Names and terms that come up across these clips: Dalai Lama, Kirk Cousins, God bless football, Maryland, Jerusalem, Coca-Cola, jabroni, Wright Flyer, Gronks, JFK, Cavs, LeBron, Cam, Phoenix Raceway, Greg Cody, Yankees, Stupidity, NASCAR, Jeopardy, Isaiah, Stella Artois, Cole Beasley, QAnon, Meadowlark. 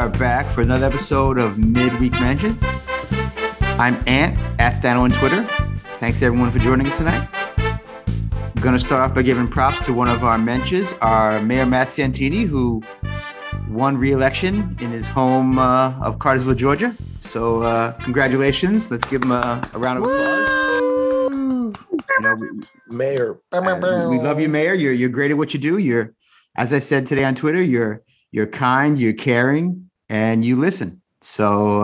are back for another episode of Midweek Mentions. I'm Ant, @Stano on Twitter. Thanks everyone for joining us tonight. I'm going to start off by giving props to one of our mentions, our Mayor Matt Santini, who won re-election in his home of Cartersville, Georgia. So congratulations. Let's give him a round of applause. You know, Mayor. We love you, Mayor. You're great at what you do. You're, as I said today on Twitter, you're kind, you're caring, and you listen. So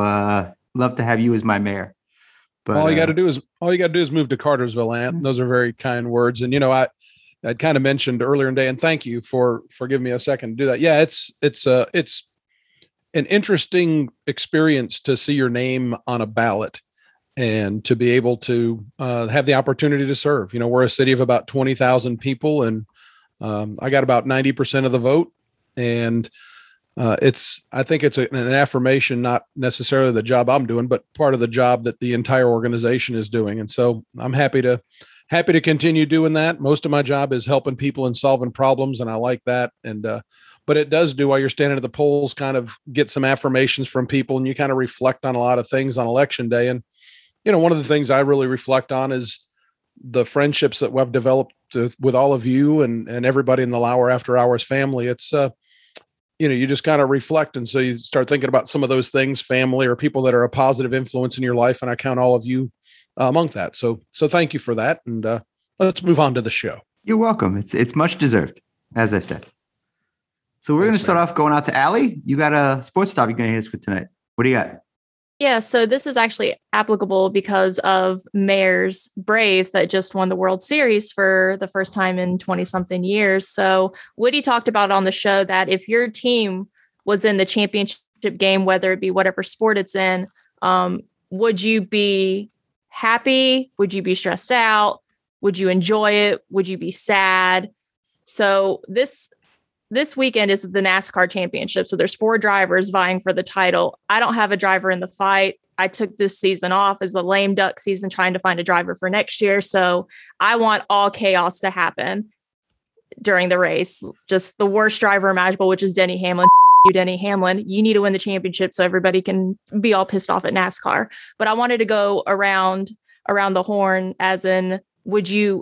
love to have you as my mayor. But all you got to do is move to Cartersville, Ant. Those are very kind words. And you know, I'd kind of mentioned earlier in the day, and thank you for giving me a second to do that. Yeah, it's an interesting experience to see your name on a ballot and to be able to have the opportunity to serve. You know, we're a city of about 20,000 people, and I got about 90% of the vote. And I think it's an affirmation, not necessarily the job I'm doing, but part of the job that the entire organization is doing. And so I'm happy to continue doing that. Most of my job is helping people and solving problems, and I like that. And but it does do, while you're standing at the polls, kind of get some affirmations from people, and you kind of reflect on a lot of things on election day. And you know, one of the things I really reflect on is the friendships that we've developed with all of you and everybody in the Lauer After Hours family. It's you know, you just kind of reflect. And so you start thinking about some of those things, family or people that are a positive influence in your life. And I count all of you among that. So thank you for that. And let's move on to the show. You're welcome. It's much deserved, as I said. So we're going to start off going out to Allie. You got a sports topic you're going to hit us with tonight. What do you got? Yeah, so this is actually applicable because of Mayor's Braves that just won the World Series for the first time in 20-something years. So Woody talked about on the show that if your team was in the championship game, whether it be whatever sport it's in, would you be happy? Would you be stressed out? Would you enjoy it? Would you be sad? So this weekend is the NASCAR championship. So there's 4 drivers vying for the title. I don't have a driver in the fight. I took this season off as the lame duck season, trying to find a driver for next year. So I want all chaos to happen during the race. Just the worst driver imaginable, which is Denny Hamlin. You, Denny Hamlin, you need to win the championship so everybody can be all pissed off at NASCAR. But I wanted to go around the horn, as in,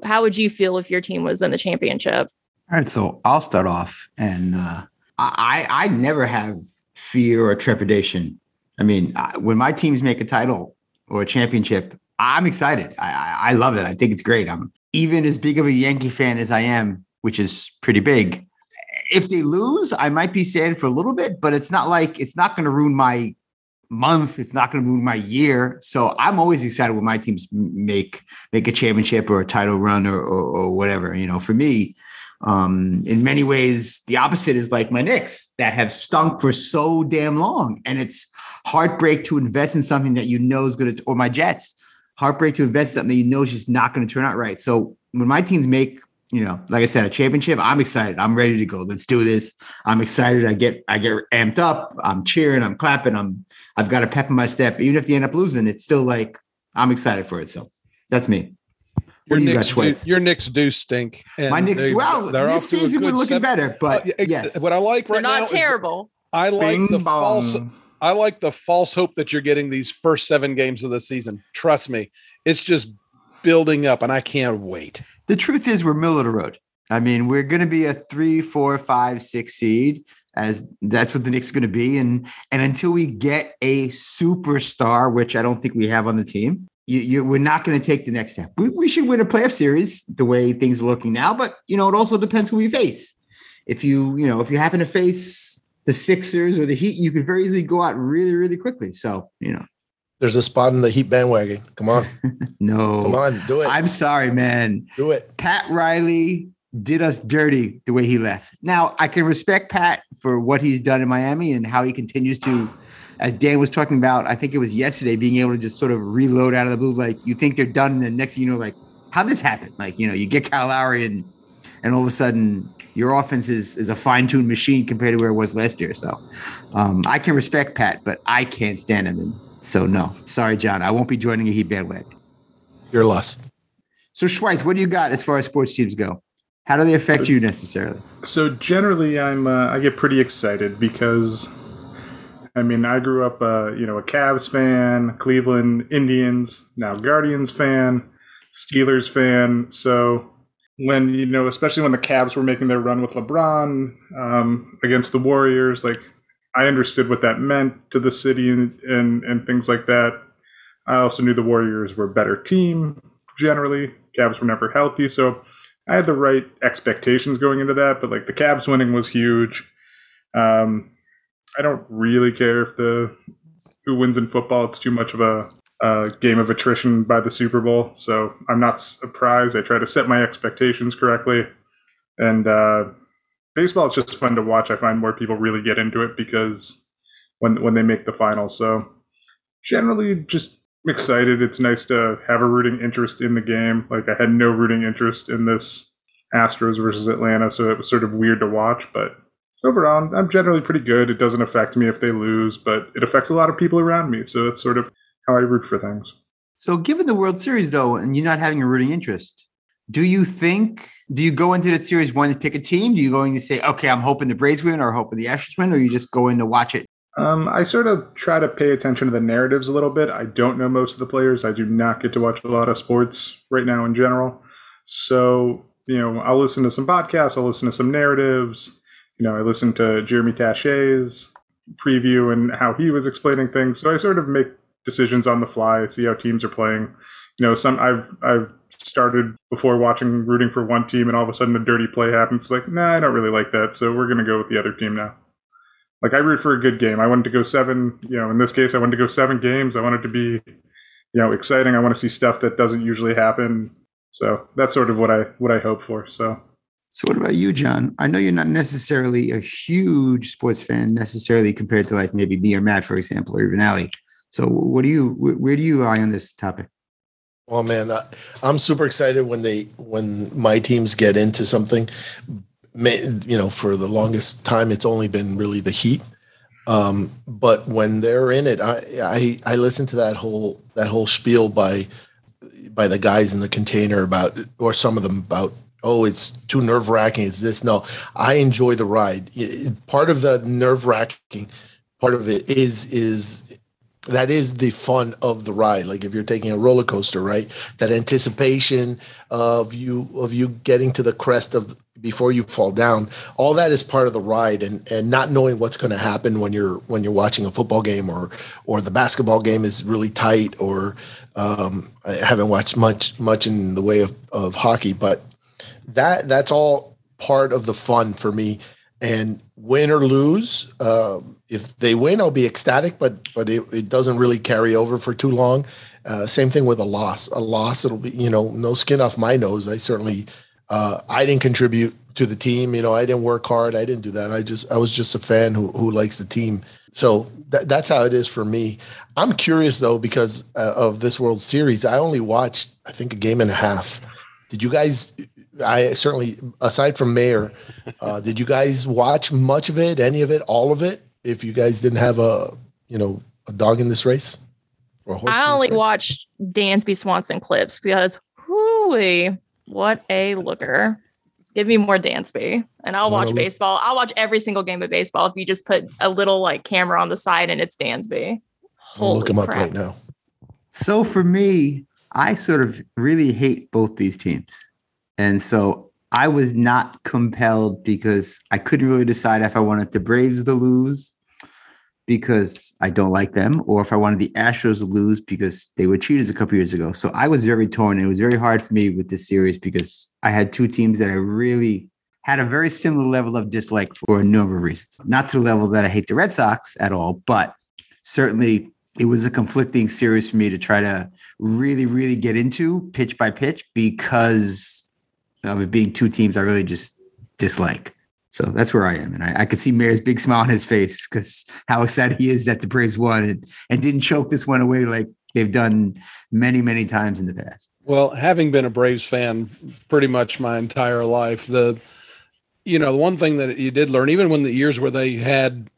how would you feel if your team was in the championship? All right, so I'll start off, and I never have fear or trepidation. I mean, when my teams make a title or a championship, I'm excited. I love it. I think it's great. I'm even as big of a Yankee fan as I am, which is pretty big. If they lose, I might be sad for a little bit, but it's not going to ruin my month. It's not going to ruin my year. So I'm always excited when my teams make a championship or a title run or whatever. You know, for me. In many ways, the opposite is like my Knicks that have stunk for so damn long. And it's heartbreak to invest in something that you know is going to, or my Jets, heartbreak to invest in something that you know is just not going to turn out right. So when my teams make, you know, like I said, a championship, I'm excited. I'm ready to go. Let's do this. I'm excited. I get amped up. I'm cheering. I'm clapping. I've got a pep in my step. Even if they end up losing, it's still like, I'm excited for it. So that's me. Your Knicks do stink. And my Knicks do. Well, this season we're looking better, but yes. What I like right now, they're not terrible. I like the false hope that you're getting these first 7 games of the season. Trust me, it's just building up, and I can't wait. The truth is, we're middle of the road. I mean, we're going to be a 3, 4, 5, 6 seed, as that's what the Knicks are going to be, and until we get a superstar, which I don't think we have on the team. We're not going to take the next step. We should win a playoff series the way things are looking now, but you know, it also depends who we face. If you happen to face the Sixers or the Heat, you could very easily go out really, really quickly. So, you know, there's a spot in the Heat bandwagon. Come on. No, come on, do it. I'm sorry, man. Do it. Pat Riley did us dirty the way he left. Now I can respect Pat for what he's done in Miami and how he continues to, as Dan was talking about, I think it was yesterday, being able to just sort of reload out of the blue. Like, you think they're done, and then next thing you know, like, how'd this happen? Like, you know, you get Kyle Lowry, and all of a sudden your offense is a fine-tuned machine compared to where it was last year. So I can respect Pat, but I can't stand him. And so, no. Sorry, John. I won't be joining a Heat bandwagon. Your loss. So, Schweitz, what do you got as far as sports teams go? How do they affect you necessarily? So, generally, I get pretty excited because – I mean, I grew up, a Cavs fan, Cleveland Indians, now Guardians fan, Steelers fan. So when, especially when the Cavs were making their run with LeBron against the Warriors, like I understood what that meant to the city and things like that. I also knew the Warriors were a better team generally. Cavs were never healthy. So I had the right expectations going into that. But like the Cavs winning was huge. I don't really care if who wins in football. It's too much of a game of attrition by the Super Bowl. So I'm not surprised. I try to set my expectations correctly. And baseball is just fun to watch. I find more people really get into it because when they make the finals. So generally just excited. It's nice to have a rooting interest in the game. Like I had no rooting interest in this Astros versus Atlanta. So it was sort of weird to watch, but overall, I'm generally pretty good. It doesn't affect me if they lose, but it affects a lot of people around me. So that's sort of how I root for things. So given the World Series, though, and you not having a rooting interest, do you go into that series wanting to pick a team? Do you go in to say, okay, I'm hoping the Braves win or hoping the Astros win, or you just go in to watch it? I sort of try to pay attention to the narratives a little bit. I don't know most of the players. I do not get to watch a lot of sports right now in general. So, I'll listen to some podcasts. I'll listen to some narratives. I listened to Jeremy Tache's preview and how he was explaining things. So I sort of make decisions on the fly, see how teams are playing. I've started before watching, rooting for one team, and all of a sudden a dirty play happens. It's like, nah, I don't really like that. So we're going to go with the other team now. Like I root for a good game. I wanted to go seven, in this case, I wanted to go seven games. I want it to be, exciting. I want to see stuff that doesn't usually happen. So that's sort of what I hope for. So what about you, John? I know you're not necessarily a huge sports fan necessarily compared to like maybe me or Matt, for example, or even Allie. So where do you lie on this topic? Oh man, I'm super excited when my teams get into something. For the longest time, it's only been really the Heat. But when they're in it, I listen to that whole spiel by the guys in the container about oh, it's too nerve-wracking. It's this. No, I enjoy the ride. Part of the nerve-wracking, part of it is that is the fun of the ride. Like if you're taking a roller coaster, right? That anticipation of you getting to the crest of before you fall down. All that is part of the ride, and not knowing what's going to happen when you're watching a football game or the basketball game is really tight. Or I haven't watched much in the way of hockey, but. That's all part of the fun for me, and win or lose, if they win, I'll be ecstatic, but it doesn't really carry over for too long. Same thing with a loss. It'll be, no skin off my nose. I certainly, I didn't contribute to the team. I didn't work hard. I didn't do that. I was just a fan who likes the team. So that's how it is for me. I'm curious though, because of this World Series, I only watched, I think, a game and a half. Did you guys, I certainly, aside from Mayor, did you guys watch much of it, any of it, all of it? If you guys didn't have a dog in this race, or a horse, I only watched Dansby Swanson clips because, hooey, what a looker! Give me more Dansby, and I'll watch baseball. I'll watch every single game of baseball if you just put a little camera on the side and it's Dansby. Holy crap! I'll look him up right now. So for me, I sort of really hate both these teams. And so I was not compelled because I couldn't really decide if I wanted the Braves to lose because I don't like them, or if I wanted the Astros to lose because they were cheaters a couple years ago. So I was very torn, and it was very hard for me with this series because I had two teams that I really had a very similar level of dislike for a number of reasons. Not to the level that I hate the Red Sox at all, but certainly it was a conflicting series for me to try to really, really get into pitch by pitch because of it being two teams I really just dislike. So that's where I am. And I could see Mayor's big smile on his face because how excited he is that the Braves won and didn't choke this one away like they've done many, many times in the past. Well, having been a Braves fan pretty much my entire life, the one thing that you did learn, even when the years where they had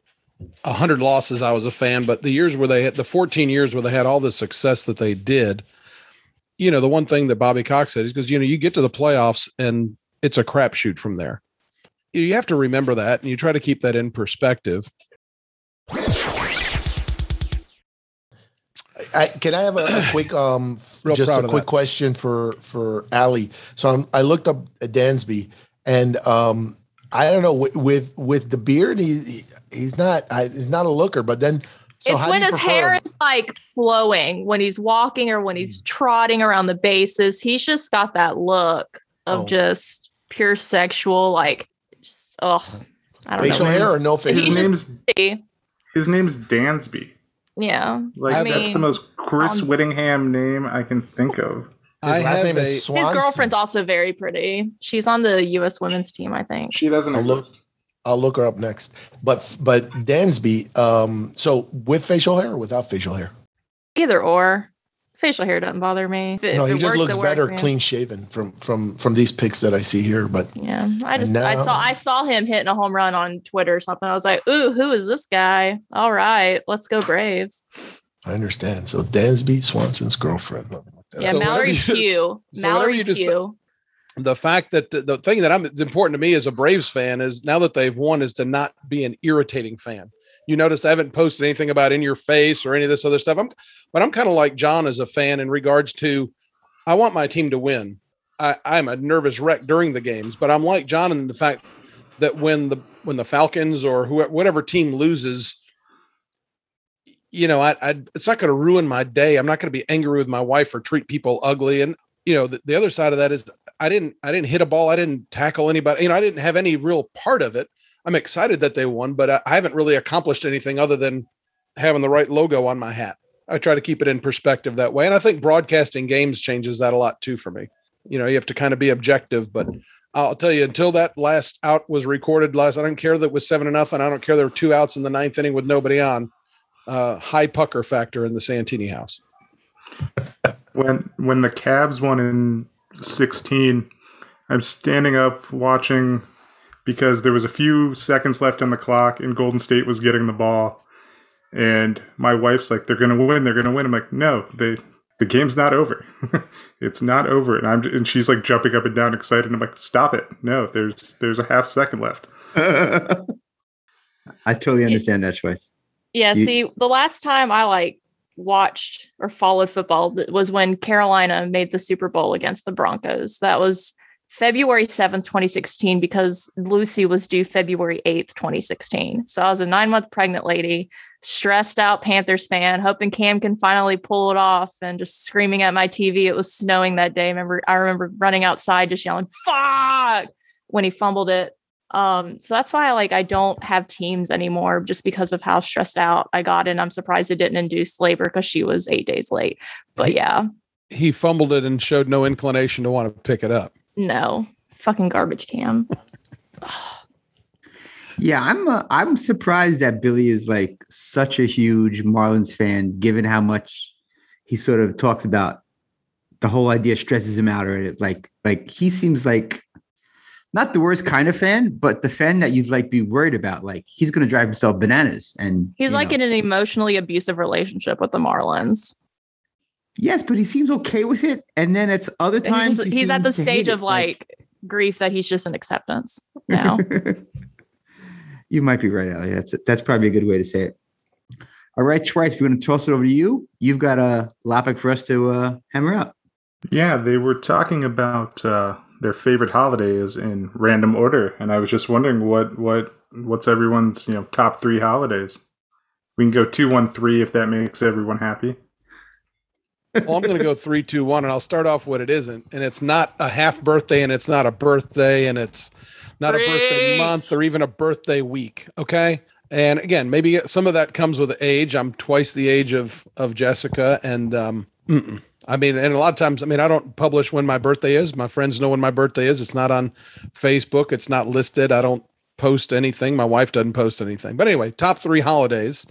100 losses, I was a fan, but the years where they had the 14 years where they had all the success that they did, the one thing that Bobby Cox said is because, you get to the playoffs and it's a crapshoot from there. You have to remember that, and you try to keep that in perspective. Can I have a quick, question for Allie? So I looked up Dansby, and I don't know with the beard, he's not a looker. But then, so it's when his hair is like flowing when he's walking or when he's trotting around the bases. He's just got that look of just pure sexual, like, I don't know. Facial hair or no facial hair? His name's Dansby. Yeah. Like, that's the most Chris Whittingham name I can think of. His last name is Swanson. His girlfriend's also very pretty. She's on the U.S. women's team, I think. She doesn't exist. I'll look her up next. But Dansby, so with facial hair or without facial hair? Either or. Facial hair doesn't bother me. He just looks better clean shaven from these pics that I see here. But yeah, I saw him hitting a home run on Twitter or something. I was like, ooh, who is this guy? All right, let's go Braves. I understand. So Dansby Swanson's girlfriend. Yeah, so Mallory Pugh. The fact that the thing that is important to me as a Braves fan is now that they've won is to not be an irritating fan. You notice I haven't posted anything about in your face or any of this other stuff. But I'm kind of like John as a fan in regards to, I want my team to win. I'm a nervous wreck during the games, but I'm like John in the fact that when the Falcons or whatever team loses, you know, it's not going to ruin my day. I'm not going to be angry with my wife or treat people ugly. And you know, the other side of that is I didn't hit a ball. I didn't tackle anybody. You know, I didn't have any real part of it. I'm excited that they won, but I haven't really accomplished anything other than having the right logo on my hat. I try to keep it in perspective that way. And I think broadcasting games changes that a lot too for me. You know, you have to kind of be objective, but I'll tell you, until that last out was recorded I don't care that it was 7-0, and I don't care there were 2 outs in the 9th inning with nobody on. High pucker factor in the Santini house. When the Cavs won in 2016, I'm standing up watching because there was a few seconds left on the clock and Golden State was getting the ball. And my wife's like, they're going to win. They're going to win. I'm like, no, the game's not over. It's not over. And she's like jumping up and down excited. I'm like, stop it. No, there's a half second left. I totally understand that choice. Yeah. See, the last time I watched or followed football was when Carolina made the Super Bowl against the Broncos. That was February 7th, 2016, because Lucy was due February 8th, 2016. So I was a 9-month pregnant lady, stressed out Panthers fan, hoping Cam can finally pull it off and just screaming at my TV. It was snowing that day. I remember running outside, just yelling, fuck, when he fumbled it. So that's why I don't have teams anymore, just because of how stressed out I got. And I'm surprised it didn't induce labor because she was 8 days late. But yeah. He fumbled it and showed no inclination to want to pick it up. No, fucking garbage can. Yeah, I'm surprised that Billy is like such a huge Marlins fan, given how much he sort of talks about the whole idea stresses him out, or like he seems like not the worst kind of fan, but the fan that you'd be worried about. Like he's going to drive himself bananas, and he's in an emotionally abusive relationship with the Marlins. Yes, but he seems okay with it. And then it's other times he's at the stage of grief that he's just in acceptance now. You might be right, Allie. That's probably a good way to say it. All right, Schweitz, we're going to toss it over to you. You've got a topic for us to hammer out. Yeah, they were talking about their favorite holidays in random order. And I was just wondering what's everyone's top 3 holidays. We can go 2, 1, 3 if that makes everyone happy. Well, I'm going to go 3, 2, 1, and I'll start off what it isn't. And it's not a half birthday, and it's not a birthday, and it's not a birthday month or even a birthday week. Okay. And again, maybe some of that comes with age. I'm twice the age of Jessica. And, and a lot of times, I don't publish when my birthday is. My friends know when my birthday is. It's not on Facebook. It's not listed. I don't post anything. My wife doesn't post anything, but anyway, top 3 holidays.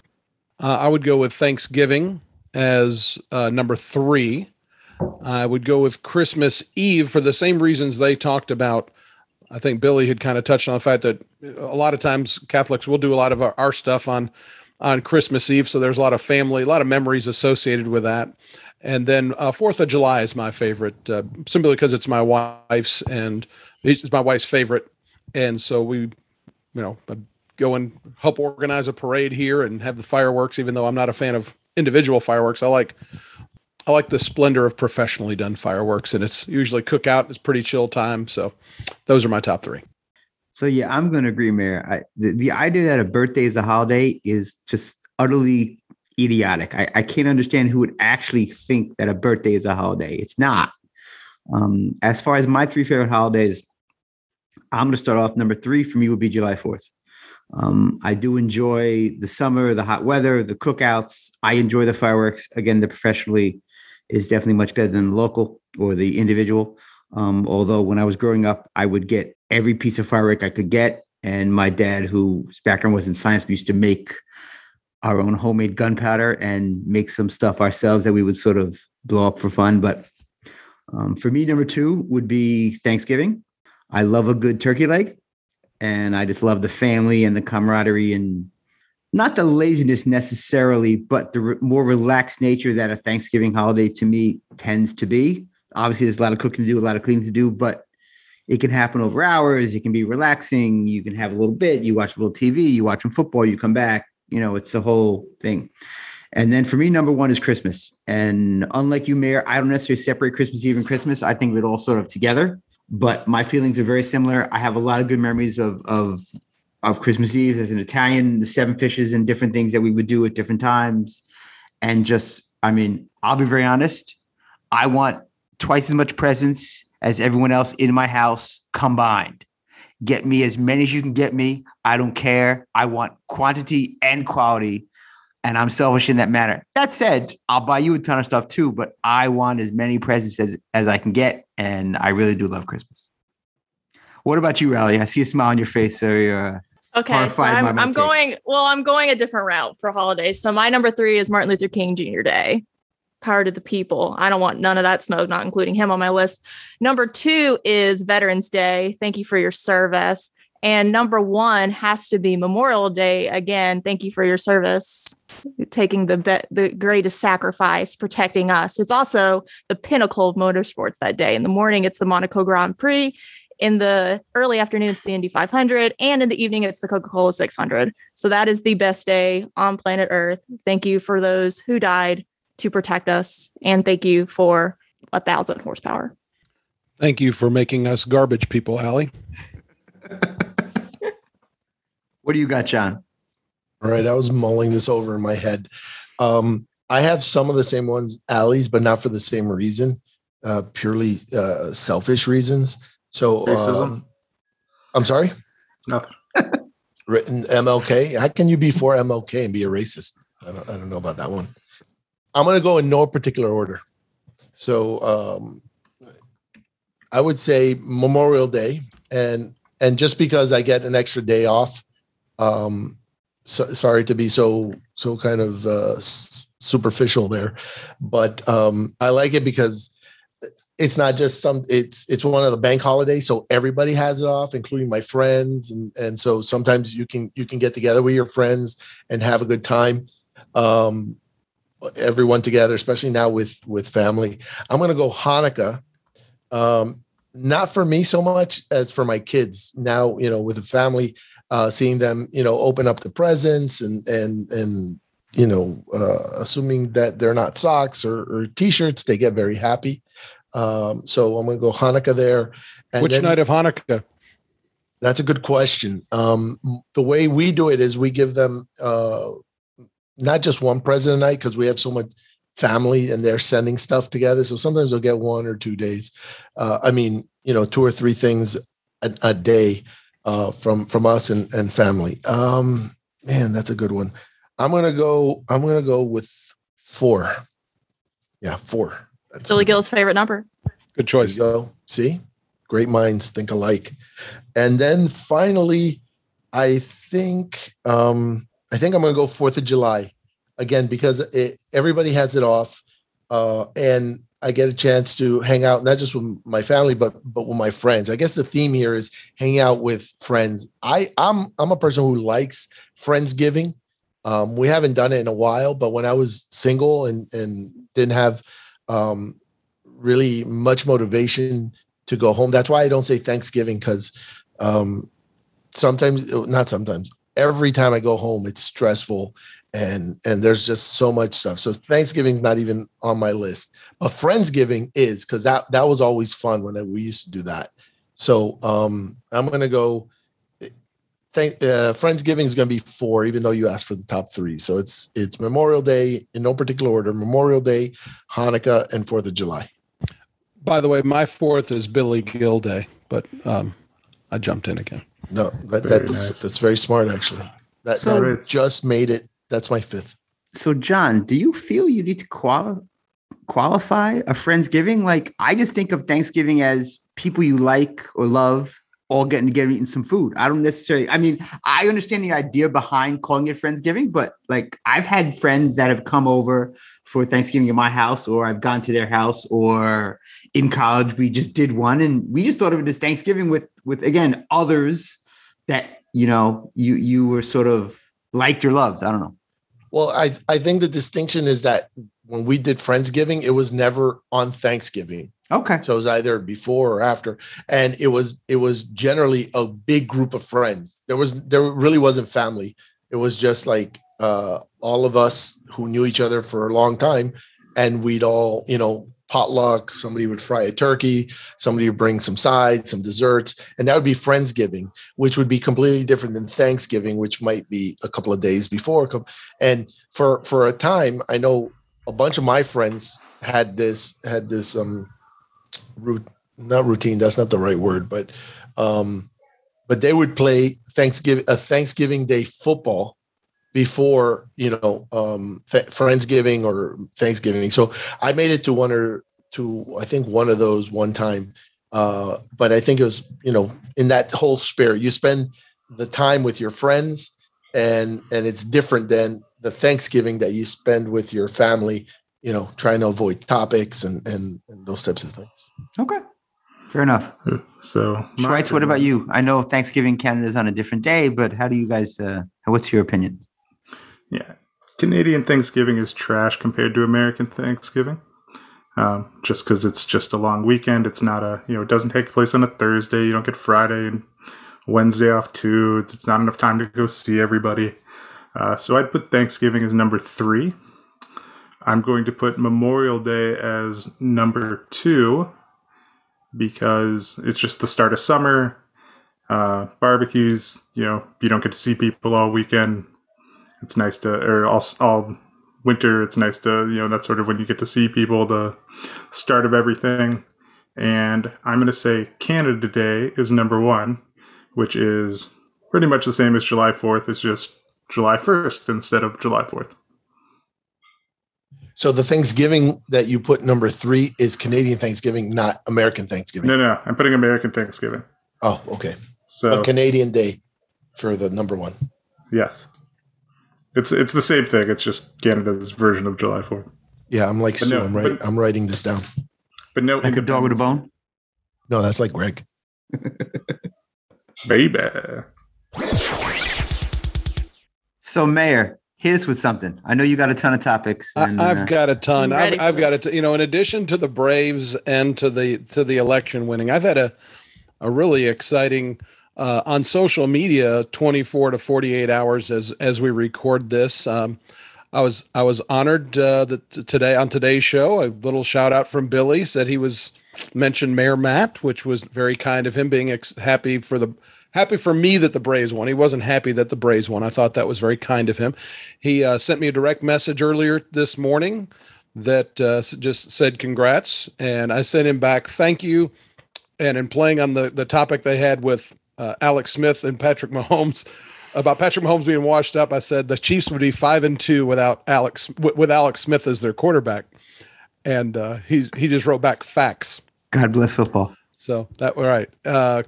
I would go with Thanksgiving as number 3. I would go with Christmas Eve for the same reasons they talked about. I think Billy had kind of touched on the fact that a lot of times Catholics will do a lot of our stuff on Christmas Eve. So there's a lot of family, a lot of memories associated with that. And then 4th of July is my favorite, simply because it's my wife's and it's my wife's favorite. And so we, go and help organize a parade here and have the fireworks, even though I'm not a fan of individual fireworks. I like the splendor of professionally done fireworks, and it's usually cookout. It's pretty chill time. So those are my top three. So yeah, I'm going to agree, Mayor. The idea that a birthday is a holiday is just utterly idiotic. I can't understand who would actually think that a birthday is a holiday. It's not. As far as my three favorite holidays, I'm going to start off. Number three for me would be July 4th. I do enjoy the summer, the hot weather, the cookouts. I enjoy the fireworks. Again, the professionally is definitely much better than the local or the individual. Although when I was growing up, I would get every piece of firework I could get. And my dad, whose background was in science, we used to make our own homemade gunpowder and make some stuff ourselves that we would sort of blow up for fun. But for me, number two would be Thanksgiving. I love a good turkey leg, and I just love the family and the camaraderie and not the laziness necessarily, but the more relaxed nature that a Thanksgiving holiday to me tends to be. Obviously, there's a lot of cooking to do, a lot of cleaning to do, but it can happen over hours. It can be relaxing. You can have a little bit. You watch a little TV. You watch some football. You come back. You know, it's a whole thing. And then for me, number one is Christmas. And unlike you, Mayor, I don't necessarily separate Christmas Eve and Christmas. I think we're all sort of together. But my feelings are very similar. I have a lot of good memories of Christmas Eve as an Italian, the seven fishes and different things that we would do at different times. And just, I mean, I'll be very honest. I want twice as much presents as everyone else in my house combined. Get me as many as you can get me. I don't care. I want quantity and quality. And I'm selfish in that matter. That said, I'll buy you a ton of stuff too, but I want as many presents as I can get. And I really do love Christmas. What about you, Riley? I see a smile on your face. So you're okay. So I'm going a different route for holidays. So my number three is Martin Luther King Jr. Day. Power to the people. I don't want none of that smoke, not including him on my list. Number two is Veterans Day. Thank you for your service. And number one has to be Memorial Day. Again, thank you for your service, taking the greatest sacrifice, protecting us. It's also the pinnacle of motorsports that day. In the morning, it's the Monaco Grand Prix. In the early afternoon, it's the Indy 500. And in the evening, it's the Coca-Cola 600. So that is the best day on planet Earth. Thank you for those who died to protect us. And thank you for 1,000 horsepower. Thank you for making us garbage people, Allie. What do you got, John? All right. I was mulling this over in my head. I have some of the same ones, Allie's, but not for the same reason, purely selfish reasons. So I'm sorry? No. Written MLK. How can you be for MLK and be a racist? I don't know about that one. I'm going to go in no particular order. So I would say Memorial Day, and just because I get an extra day off. Sorry to be so kind of superficial there, but I like it because it's not just it's one of the bank holidays, so everybody has it off, including my friends, and so sometimes you can get together with your friends and have a good time, everyone together, especially now with family. I'm going to go Hanukkah, not for me so much as for my kids now, you know, with the family. Seeing them, you know, open up the presents and you know, assuming that they're not socks or T-shirts, they get very happy. So I'm going to go Hanukkah there. And which night of Hanukkah? That's a good question. The way we do it is we give them not just one present a night because we have so much family and they're sending stuff together. So sometimes they'll get 1 or 2 days. 2 or 3 things a day. From us and family. Man, that's a good one. I'm gonna go with 4. Yeah, 4. That's Billy Gill's favorite number. Good choice. Go. See, great minds think alike. And then finally, I think I'm gonna go 4th of July again because everybody has it off, and I get a chance to hang out, not just with my family, but with my friends. I guess the theme here is hanging out with friends. I'm a person who likes Friendsgiving. We haven't done it in a while, but when I was single and didn't have really much motivation to go home, that's why I don't say Thanksgiving, because every time I go home, it's stressful. And there's just so much stuff. So Thanksgiving's not even on my list, but Friendsgiving is, because that was always fun when we used to do that. So I'm going to go. Friendsgiving is going to be 4, even though you asked for the top 3. So it's Memorial Day in no particular order: Memorial Day, Hanukkah, and 4th of July. By the way, my 4th is Billy Gill Day, but I jumped in again. No, that's very smart, actually. That just made it. That's my 5th. So, John, do you feel you need to qualify a Friendsgiving? Like, I just think of Thanksgiving as people you like or love all getting together eating some food. I don't necessarily. I mean, I understand the idea behind calling it Friendsgiving, but like, I've had friends that have come over for Thanksgiving at my house, or I've gone to their house, or in college we just did one, and we just thought of it as Thanksgiving with again others that you were sort of liked or loved. I don't know. Well, I think the distinction is that when we did Friendsgiving, it was never on Thanksgiving. Okay. So it was either before or after. And it was generally a big group of friends. There really wasn't family. It was just like all of us who knew each other for a long time. And we'd all, potluck. Somebody would fry a turkey. Somebody would bring some sides, some desserts. And that would be Friendsgiving, which would be completely different than Thanksgiving, which might be a couple of days before. And for a time, I know a bunch of my friends had this not routine. That's not the right word, but they would play Thanksgiving Day football before Friendsgiving or Thanksgiving. So I made it to one of those one time, but I think it was in that whole spirit. You spend the time with your friends, and it's different than the Thanksgiving that you spend with your family. Trying to avoid topics and those types of things. Okay. Fair enough. So, Schweitz, what about you? I know Thanksgiving Canada is on a different day, but how do you guys, what's your opinion? Yeah. Canadian Thanksgiving is trash compared to American Thanksgiving. Just because it's just a long weekend. It's not it doesn't take place on a Thursday. You don't get Friday and Wednesday off too. It's not enough time to go see everybody. So I'd put Thanksgiving as number 3. I'm going to put Memorial Day as number 2 because it's just the start of summer, barbecues. You don't get to see people all weekend. It's nice to, or all winter. It's nice to, that's sort of when you get to see people, the start of everything. And I'm going to say Canada Day is number 1, which is pretty much the same as July 4th. It's just July 1st instead of July 4th. So the Thanksgiving that you put number 3 is Canadian Thanksgiving, not American Thanksgiving. No, I'm putting American Thanksgiving. Oh, okay. So a Canadian Day for the number 1. Yes, it's the same thing. It's just Canada's version of July 4th. Yeah, I'm like Stu. No, I'm writing this down. But no, like a dog with a bone. No, that's like Greg. Baby. So, Mayor. Hit us with something. I know you got a ton of topics. I've got a ton. I've got it. In addition to the Braves and to the election winning, I've had a really exciting on social media 24 to 48 hours as we record this. I was honored that today on today's show, a little shout out from Billy said he was mentioned Mayor Matt, which was very kind of him, being happy for me that the Braves won. He wasn't happy that the Braves won. I thought that was very kind of him. He sent me a direct message earlier this morning that just said congrats, and I sent him back thank you. And in playing on the topic they had with Alex Smith and Patrick Mahomes about Patrick Mahomes being washed up, I said the Chiefs would be 5-2 without with Alex Smith as their quarterback, and he just wrote back facts. God bless football. So that all right.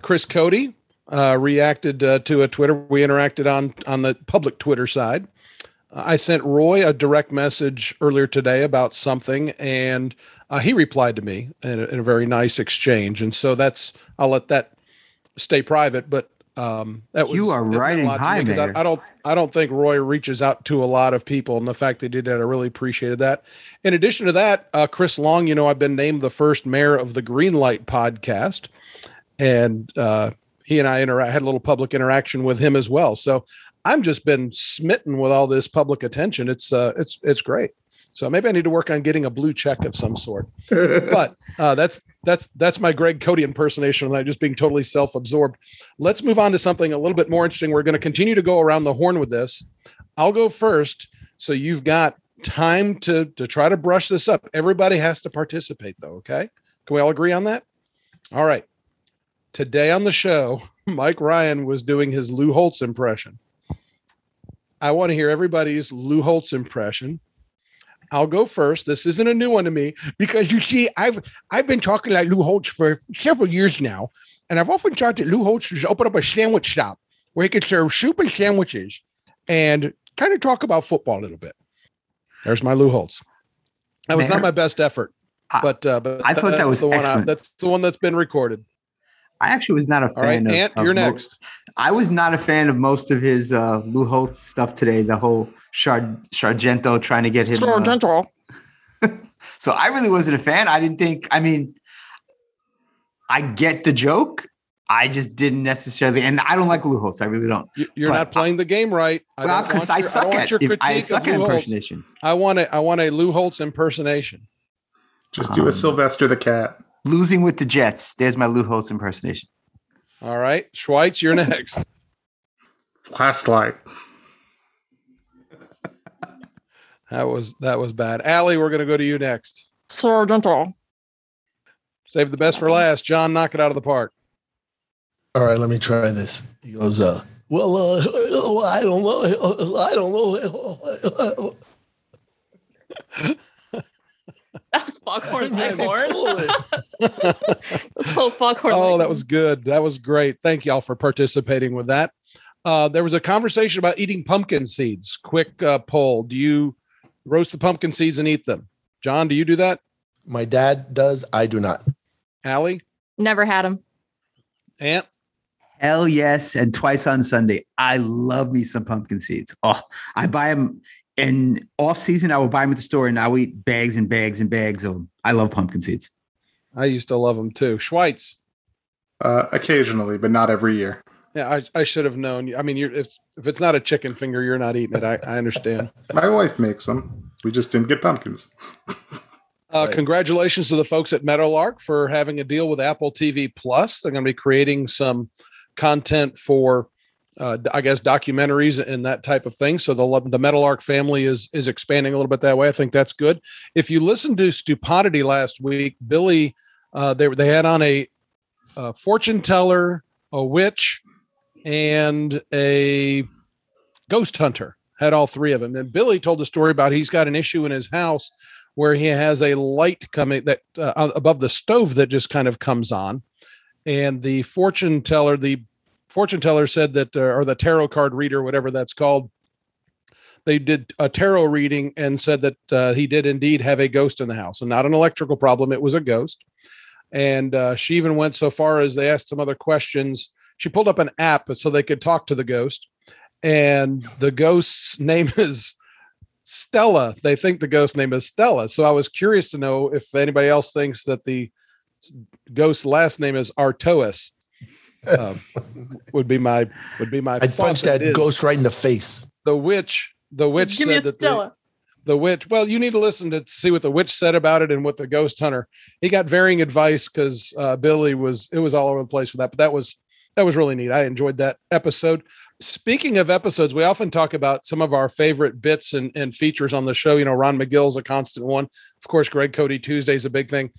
Chris Cody. Reacted to a Twitter. We interacted on the public Twitter side. I sent Roy a direct message earlier today about something, and he replied to me in a very nice exchange. And so I'll let that stay private. But that was, you are riding high, Mayor. I don't think Roy reaches out to a lot of people, and the fact they did that, I really appreciated that. In addition to that, Chris Long, I've been named the first mayor of the Greenlight podcast, and he and I had a little public interaction with him as well. So I'm just been smitten with all this public attention. It's great. So maybe I need to work on getting a blue check of some sort, but that's my Greg Cody impersonation, and I'm just being totally self-absorbed. Let's move on to something a little bit more interesting. We're going to continue to go around the horn with this. I'll go first. So you've got time to try to brush this up. Everybody has to participate though. Okay. Can we all agree on that? All right. Today on the show, Mike Ryan was doing his Lou Holtz impression. I want to hear everybody's Lou Holtz impression. I'll go first. This isn't a new one to me because you see, I've been talking like Lou Holtz for several years now, and I've often thought that Lou Holtz should open up a sandwich shop where he could serve soup and sandwiches and kind of talk about football a little bit. There's my Lou Holtz. That was not my best effort, but I thought that was the one. That's the one that's been recorded. I actually was not a fan. All right, Ant, you're next. I was not a fan of most of his Lou Holtz stuff today. The whole Sargento trying to get him. So I really wasn't a fan. I didn't think. I mean, I get the joke. I just didn't necessarily, and I don't like Lou Holtz. I really don't. You're not playing the game right. Well, because I suck at impersonations. I want a Lou Holtz impersonation. Just do a Sylvester the Cat. Losing with the Jets. There's my Lou Holtz impersonation. All right, Schweitz, you're next. Flashlight. That was bad. Allie, we're going to go to you next. Sargento. Save the best for last. John, knock it out of the park. All right, let me try this. He goes, I don't know. I don't know. That's Foghorn Leghorn. This whole Foghorn. Oh, that was good. That was great. Thank y'all for participating with that. There was a conversation about eating pumpkin seeds. Quick poll. Do you roast the pumpkin seeds and eat them? John, do you do that? My dad does. I do not. Allie? Never had them. Ant? Hell yes, and twice on Sunday. I love me some pumpkin seeds. Oh, I buy them in off season. I will buy them at the store, and I will eat bags and bags and bags of them. I love pumpkin seeds. I used to love them too. Schweitz? Occasionally, but not every year. Yeah, I should have known. I mean, if it's not a chicken finger, you're not eating it. I understand. My wife makes them. We just didn't get pumpkins. Right. Congratulations to the folks at Meadowlark for having a deal with Apple TV Plus. They're going to be creating some content for, I guess, documentaries and that type of thing. So the Meadowlark family is expanding a little bit that way. I think that's good. If you listened to Stupidity last week, Billy, they had on a fortune teller, a witch, and a ghost hunter. Had all three of them. And Billy told a story about he's got an issue in his house where he has a light coming that above the stove that just kind of comes on. And the fortune teller said that, or the tarot card reader, whatever that's called, they did a tarot reading and said that he did indeed have a ghost in the house, and not an electrical problem. It was a ghost. And she even went so far as they asked some other questions. She pulled up an app so they could talk to the ghost, and the ghost's name is Stella. They think the ghost name is Stella. So I was curious to know if anybody else thinks that the ghost's last name is Artois. Would be my. I punched that ghost right in the face. The witch said that Stella. The witch. Well, you need to listen to see what the witch said about it and what the ghost hunter. He got varying advice because Billy was all over the place with that. But that was really neat. I enjoyed that episode. Speaking of episodes, we often talk about some of our favorite bits and features on the show. You know, Ron McGill's a constant one. Of course, Greg Cody Tuesday's a big thing.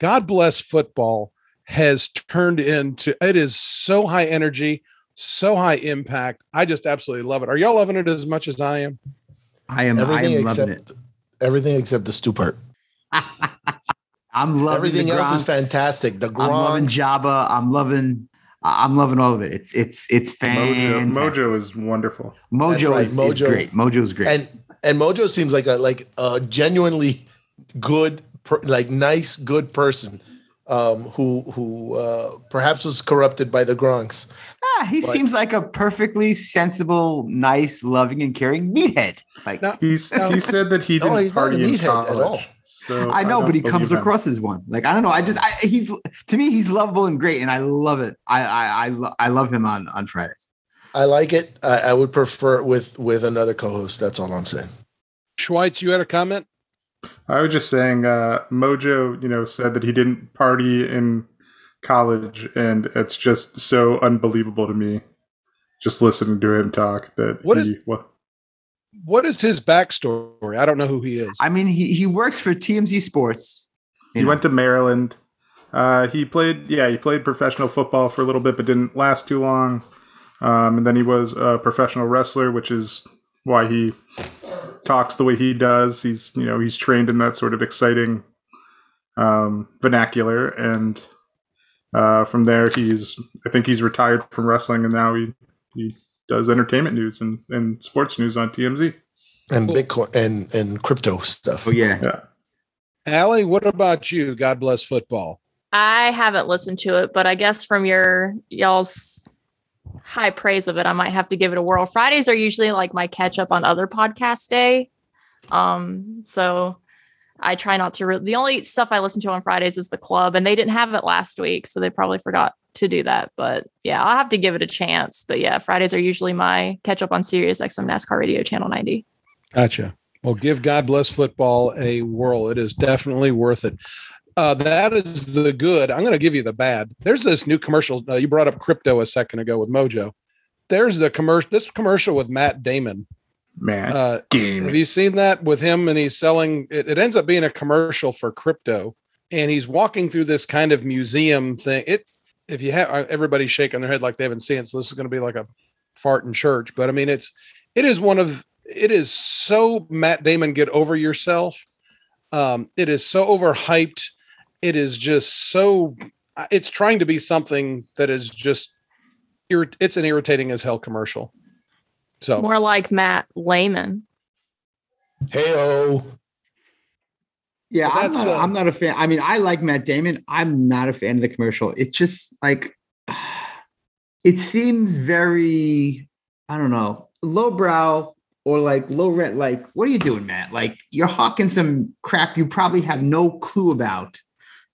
God bless football has turned into, it is so high energy, so high impact. I just absolutely love it. Are y'all loving it as much as I am? I am loving it. Everything except the stew part. I'm loving everything. The else is fantastic. The Gronks. I'm loving Jabba. I'm loving all of it. It's fantastic. Mojo is wonderful. Mojo is great. Mojo is great. And Mojo seems like a genuinely good, nice, good person who perhaps was corrupted by the Gronks. He seems like a perfectly sensible, nice, loving, and caring meathead. Like he said that he didn't party in college at all. So I know, but he comes across as one. Like, I don't know. He's, to me, he's lovable and great, and I love it. I love him on Fridays. I like it. I would prefer it with another co-host. That's all I'm saying. Schweitz, you had a comment? I was just saying, Mojo, said that he didn't party in college, and it's just so unbelievable to me. Just listening to him talk. What is his backstory? I don't know who he is. I mean, he works for TMZ Sports. He went to Maryland. He played professional football for a little bit, but didn't last too long. And then he was a professional wrestler, which is why he talks the way he does. He's trained in that sort of exciting vernacular, and from there I think he's retired from wrestling, and now he does entertainment news and sports news on TMZ and Bitcoin and crypto stuff. Oh yeah. Allie, what about you? God bless football. I haven't listened to it, but I guess from y'all's high praise of it, I might have to give it a whirl. Fridays are usually like my catch up on other podcast day. So I try not to the only stuff I listen to on Fridays is the club, and they didn't have it last week, so they probably forgot to do that. But yeah, I'll have to give it a chance. But yeah, Fridays are usually my catch up on Sirius XM NASCAR Radio Channel 90. Gotcha. Well, give God Bless Football a whirl. It is definitely worth it. That is the good. I'm going to give you the bad. There's this new commercial. You brought up crypto a second ago with Mojo. There's the commercial. This commercial with Matt Damon. Have you seen that with him? And he's selling. It ends up being a commercial for crypto, and he's walking through this kind of museum thing. If you have, everybody's shaking their head like they haven't seen it. So this is going to be like a fart in church. But I mean, it is so Matt Damon, get over yourself. It is so overhyped. It is just so, it's trying to be something that is just, it's an irritating as hell commercial. So more like Matt Layman. Hey-o. Yeah, I'm not a fan. I mean, I like Matt Damon. I'm not a fan of the commercial. It's just like, it seems very, I don't know, lowbrow or like low rent. Like, what are you doing, Matt? Like, you're hawking some crap you probably have no clue about.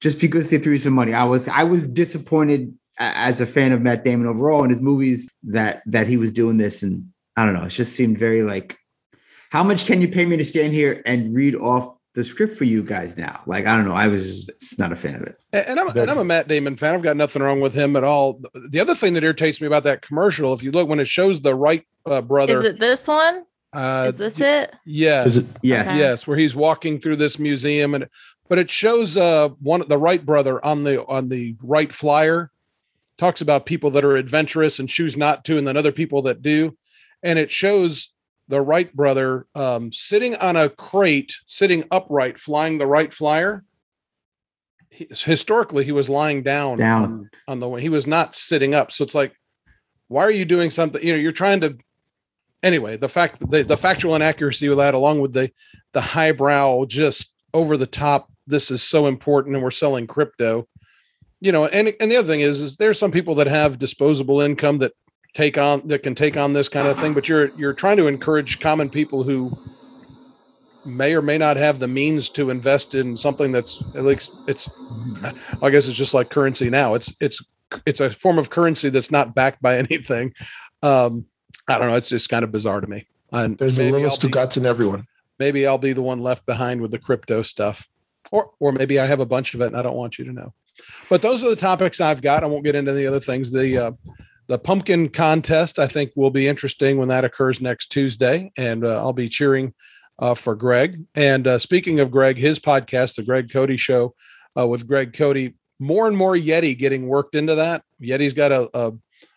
Just because they threw some money. I was disappointed as a fan of Matt Damon overall in his movies that he was doing this. And I don't know. It just seemed very like, how much can you pay me to stand here and read off the script for you guys now? Like, I don't know. I was just not a fan of it. And I'm a Matt Damon fan. I've got nothing wrong with him at all. The other thing that irritates me about that commercial, if you look, when it shows the Wright brother. Is it this one? Is this it? Yeah. Is it? Yes. Okay. Yes. Where he's walking through this museum But it shows one of the Wright brother on the Wright Flyer, talks about people that are adventurous and choose not to, and then other people that do. And it shows the Wright brother sitting on a crate, sitting upright, flying the Wright Flyer. Historically, he was lying down. On the way. He was not sitting up. So it's like, why are you doing something? You're trying to. Anyway, the factual inaccuracy with that, along with the highbrow, just over the top. This is so important, and we're selling crypto, and the other thing is there's some people that have disposable income that can take on this kind of thing, but you're trying to encourage common people who may or may not have the means to invest in something that's, at least it's just like currency now. It's a form of currency that's not backed by anything. I don't know. It's just kind of bizarre to me. And there's a little Stugatz in everyone. Maybe I'll be the one left behind with the crypto stuff. Or maybe I have a bunch of it and I don't want you to know. But those are the topics I've got. I won't get into the other things. The pumpkin contest, I think, will be interesting when that occurs next Tuesday. And I'll be cheering for Greg. And speaking of Greg, his podcast, The Greg Cody Show with Greg Cody, more and more Yeti getting worked into that. Yeti's got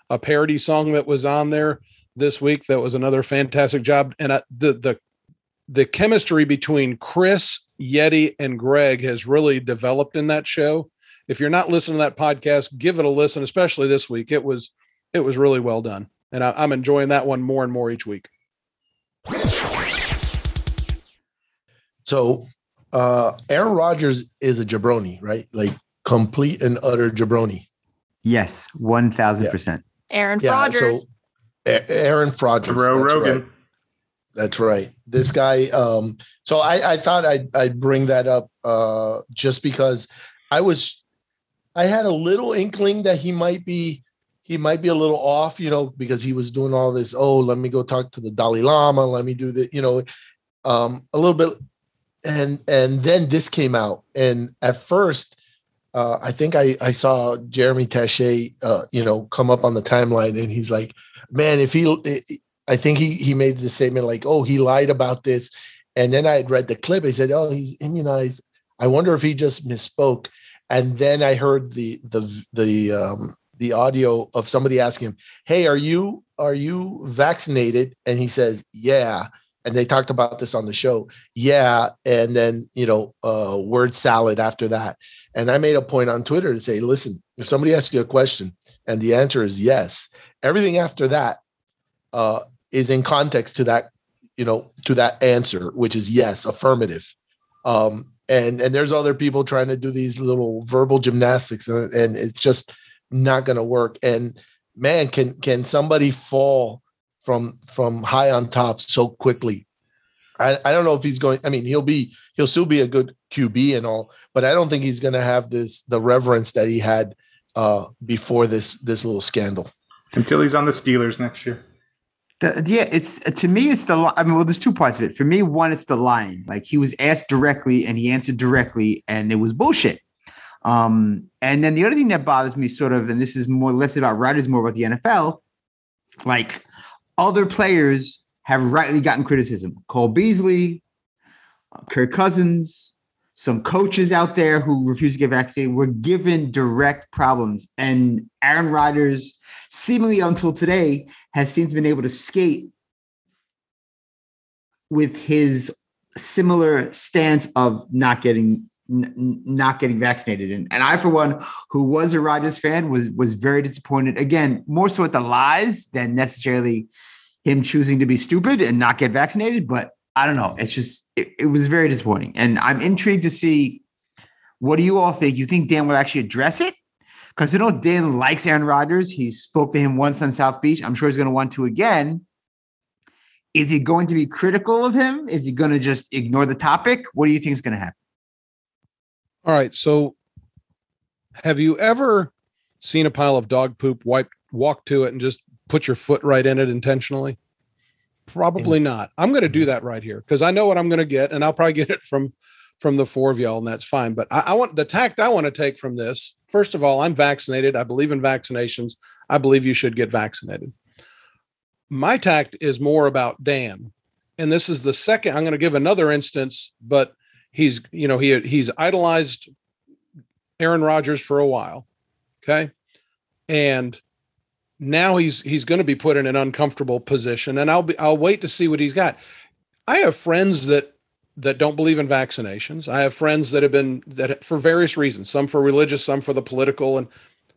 a parody song that was on there this week. That was another fantastic job. And the chemistry between Chris, Yeti, and Greg has really developed in that show. If you're not listening to that podcast, give it a listen, especially this week. It was really well done. And I'm enjoying that one more and more each week. So Aaron Rodgers is a jabroni, right? Like complete and utter jabroni. Yes, 1,000%. Aaron Rodgers. Aaron Rodgers. Joe Rogan. Right. That's right. This guy. So I thought I'd bring that up just because I had a little inkling that he might be he might be a little off, you know, because he was doing all this, oh, let me go talk to the Dalai Lama, let me do the, you know, a little bit. And then this came out. And at first, I think I saw Jeremy Taché, you know, come up on the timeline, and he's like, man, if he made the statement like, oh, he lied about this. And then I had read the clip. He said, oh, he's immunized. I wonder if he just misspoke. And then I heard the audio of somebody asking him, hey, are you vaccinated? And he says, yeah. And they talked about this on the show. Yeah. And then, you know, word salad after that. And I made a point on Twitter to say, listen, if somebody asks you a question and the answer is yes, everything after that is in context to that, you know, to that answer, which is yes, affirmative. And there's other people trying to do these little verbal gymnastics, and it's just not going to work. And man, can somebody fall from high on top so quickly? I don't know if he's going. I mean, he'll still be a good QB and all, but I don't think he's going to have the reverence that he had before this little scandal. Until he's on the Steelers next year. Yeah, it's to me, it's the. I mean, well, there's two parts of it. For me, one, it's the lying. Like, he was asked directly, and he answered directly, and it was bullshit. And then the other thing that bothers me, sort of, and this is more less about writers, more about the NFL. Like, other players have rightly gotten criticism. Cole Beasley, Kirk Cousins, some coaches out there who refuse to get vaccinated were given direct problems. And Aaron Rodgers, seemingly until today, has seems to been able to skate with his similar stance of not getting vaccinated. And I, for one, who was a Rodgers fan, was very disappointed. Again, more so at the lies than necessarily him choosing to be stupid and not get vaccinated. But I don't know. It's just, it was very disappointing. And I'm intrigued to see, what do you all think? You think Dan will actually address it? Because, you know, Dan likes Aaron Rodgers. He spoke to him once on South Beach. I'm sure he's going to want to again. Is he going to be critical of him? Is he going to just ignore the topic? What do you think is going to happen? All right. So have you ever seen a pile of dog poop, walk to it, and just put your foot right in it intentionally? Probably not. I'm going to do that right here because I know what I'm going to get, and I'll probably get it from the four of y'all, and that's fine. But I want the tact I want to take from this. First of all, I'm vaccinated. I believe in vaccinations. I believe you should get vaccinated. My tact is more about Dan. And this is the second, I'm going to give another instance, but he's, you know, he's idolized Aaron Rodgers for a while. Okay. And now he's going to be put in an uncomfortable position, and I'll wait to see what he's got. I have friends that don't believe in vaccinations. I have friends that for various reasons, some for religious, some for the political,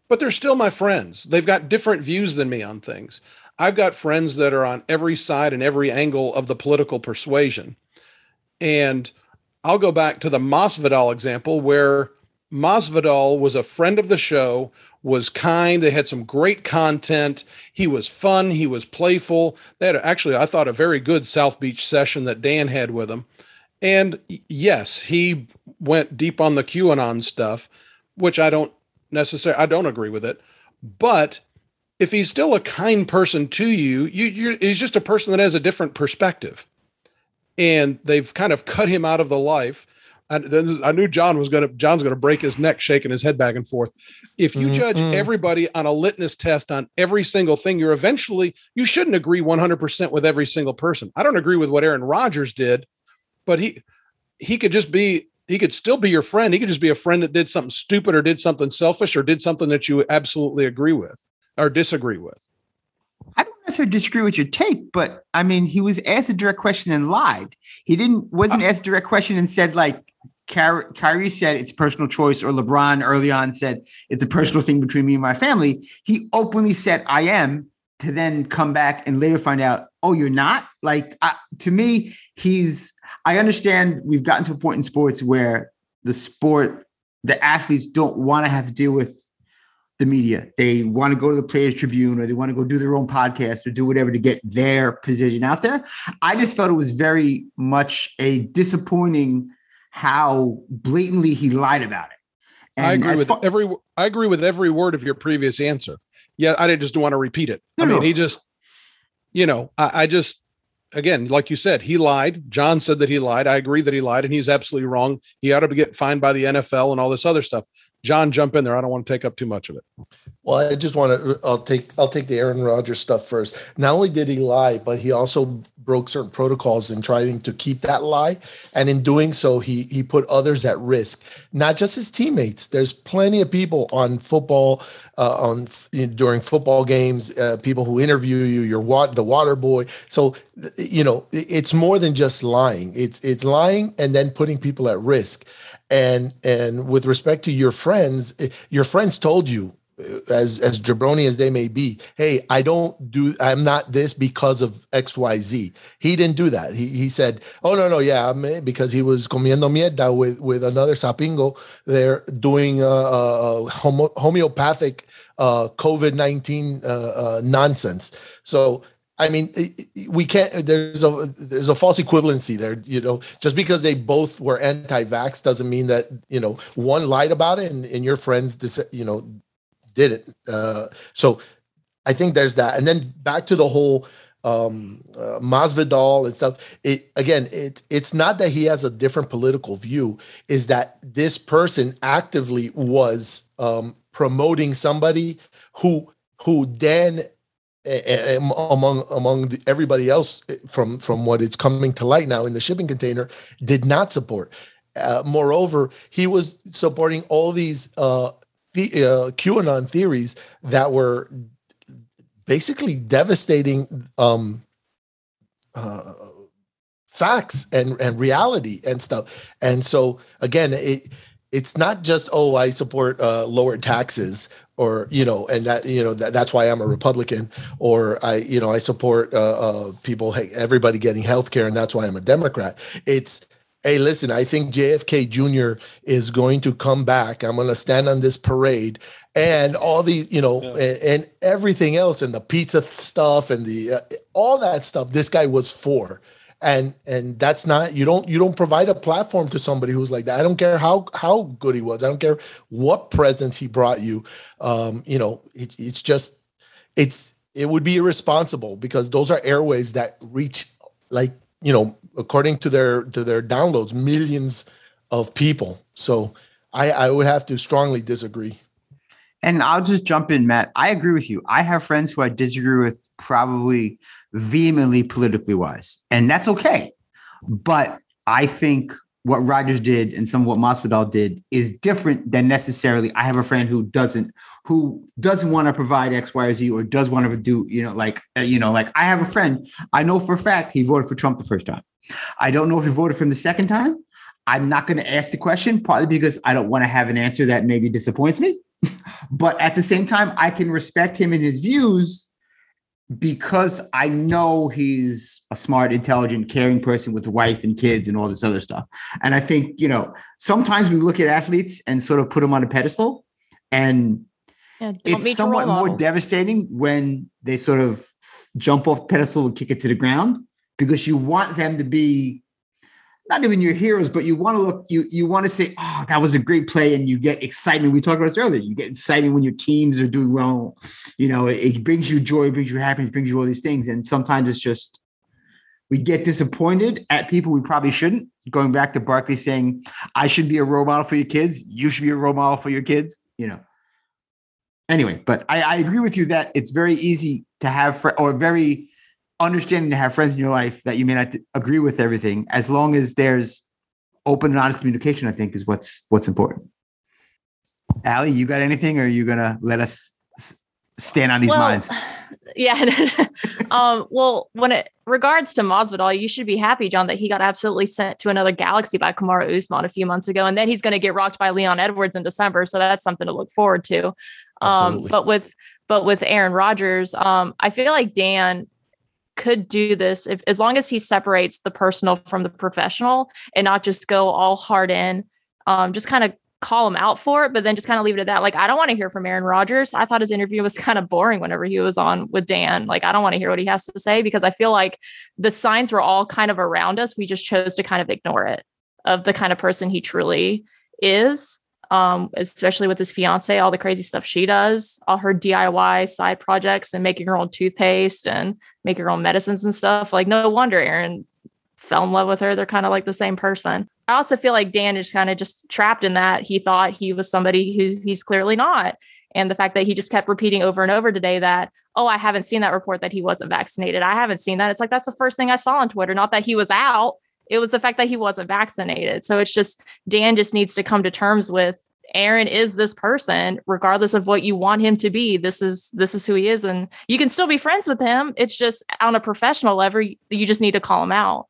but they're still my friends. They've got different views than me on things. I've got friends that are on every side and every angle of the political persuasion. And I'll go back to the Masvidal example, where Masvidal was a friend of the show, was kind. They had some great content. He was fun. He was playful. They had actually, I thought, a very good South Beach session that Dan had with him. And yes, he went deep on the QAnon stuff, which I don't agree with it. But if he's still a kind person to you, he's just a person that has a different perspective. And they've kind of cut him out of the life. I knew John's going to break his neck, shaking his head back and forth. If you judge everybody on a litmus test on every single thing, you shouldn't agree 100% with every single person. I don't agree with what Aaron Rodgers did, but he could still be your friend. He could just be a friend that did something stupid or did something selfish or did something that you absolutely agree with or disagree with. I don't necessarily disagree with your take, but I mean, he was asked a direct question and lied. He wasn't asked a direct question and said, like Kyrie said, it's a personal choice, or LeBron early on said, it's a personal thing between me and my family. He openly said, I am, to then come back and later find out, oh, you're not? Like, to me, I understand we've gotten to a point in sports where the athletes don't want to have to deal with the media. They want to go to the Players Tribune, or they want to go do their own podcast or do whatever to get their position out there. I just felt it was very much a disappointing how blatantly he lied about it. And I agree with every word of your previous answer. Yeah, I didn't just want to repeat it. I mean, he just, you know, I just, again, like you said, he lied. John said that he lied. I agree that he lied, and he's absolutely wrong. He ought to get fined by the NFL and all this other stuff. John, jump in there. I don't want to take up too much of it. Well, I just want to, I'll take the Aaron Rodgers stuff first. Not only did he lie, but he also broke certain protocols in trying to keep that lie. And in doing so, he put others at risk, not just his teammates. There's plenty of people on football, during football games, people who interview you, the water boy. So, you know, it's more than just lying. It's lying and then putting people at risk. And with respect to your friends told you, as jabroni as they may be, hey, I'm not this because of X, Y, Z. He didn't do that. He said, because he was comiendo mierda with another sapingo there doing homeopathic COVID-19 nonsense. So, I mean, we can't. There's a false equivalency there. You know, just because they both were anti-vax doesn't mean that, you know, one lied about it and your friends did it. So I think there's that. And then back to the whole Masvidal and stuff. It's not that he has a different political view. Is that this person actively was promoting somebody who then, among everybody else, from what it's coming to light now in the shipping container, did not support. Moreover, he was supporting all these QAnon theories that were basically devastating facts and reality and stuff. And so again, it's not just, I support lower taxes, or, you know, and that, you know, that's why I'm a Republican, or I support everybody getting healthcare, and that's why I'm a Democrat. It's, hey, listen, I think JFK Jr. is going to come back. I'm going to stand on this parade and all these, you know, and everything else, and the pizza stuff and the all that stuff this guy was for. And that's not, you don't provide a platform to somebody who's like that. I don't care how good he was. I don't care what presents he brought you. You know, it would be irresponsible, because those are airwaves that reach, like, you know, according to their downloads, millions of people. So I would have to strongly disagree. And I'll just jump in, Matt. I agree with you. I have friends who I disagree with probably vehemently politically wise, and that's okay. But I think what Rodgers did and some of what Masvidal did is different than necessarily, I have a friend who doesn't want to provide X, Y, or Z, or does want to do, like I have a friend, I know for a fact he voted for Trump the first time. I don't know if he voted for him the second time. I'm not going to ask the question, partly because I don't want to have an answer that maybe disappoints me. But at the same time, I can respect him and his views, because I know he's a smart, intelligent, caring person with a wife and kids and all this other stuff. And I think, you know, sometimes we look at athletes and sort of put them on a pedestal, and it's somewhat more devastating when they sort of jump off the pedestal and kick it to the ground, because you want them to be not even your heroes, but you want to look, you want to say, oh, that was a great play. And you get excitement. We talked about this earlier. You get excited when your teams are doing well. You know, it brings you joy, it brings you happiness, it brings you all these things. And sometimes it's just, we get disappointed at people we probably shouldn't. Going back to Barkley saying, I should be a role model for your kids. You should be a role model for your kids, you know. Anyway, but I agree with you that it's very easy to have, very understanding to have friends in your life that you may not agree with everything, as long as there's open and honest communication, I think is what's important. Allie, you got anything, or are you going to let us stand on these minds? Yeah. Well, when it regards to Masvidal, you should be happy, John, that he got absolutely sent to another galaxy by Kamaru Usman a few months ago. And then he's going to get rocked by Leon Edwards in December. So that's something to look forward to. But with Aaron Rodgers, I feel like Dan could do this as long as he separates the personal from the professional, and not just go all hard in, just kind of call him out for it, but then just kind of leave it at that. Like, I don't want to hear from Aaron Rodgers. I thought his interview was kind of boring whenever he was on with Dan. Like, I don't want to hear what he has to say, because I feel like the signs were all kind of around us. We just chose to kind of ignore it, of the kind of person he truly is. especially with his fiance, all the crazy stuff she does, all her DIY side projects and making her own toothpaste and making her own medicines and stuff. Like, no wonder Aaron fell in love with her. They're kind of like the same person. I also feel like Dan is kind of just trapped in that. He thought he was somebody who he's clearly not. And the fact that he just kept repeating over and over today that, oh, I haven't seen that report that he wasn't vaccinated. I haven't seen that. It's like, that's the first thing I saw on Twitter. Not that he was out. It was the fact that he wasn't vaccinated. So it's just, Dan just needs to come to terms with Aaron is this person, regardless of what you want him to be. This is who he is. And you can still be friends with him. It's just on a professional level, you just need to call him out.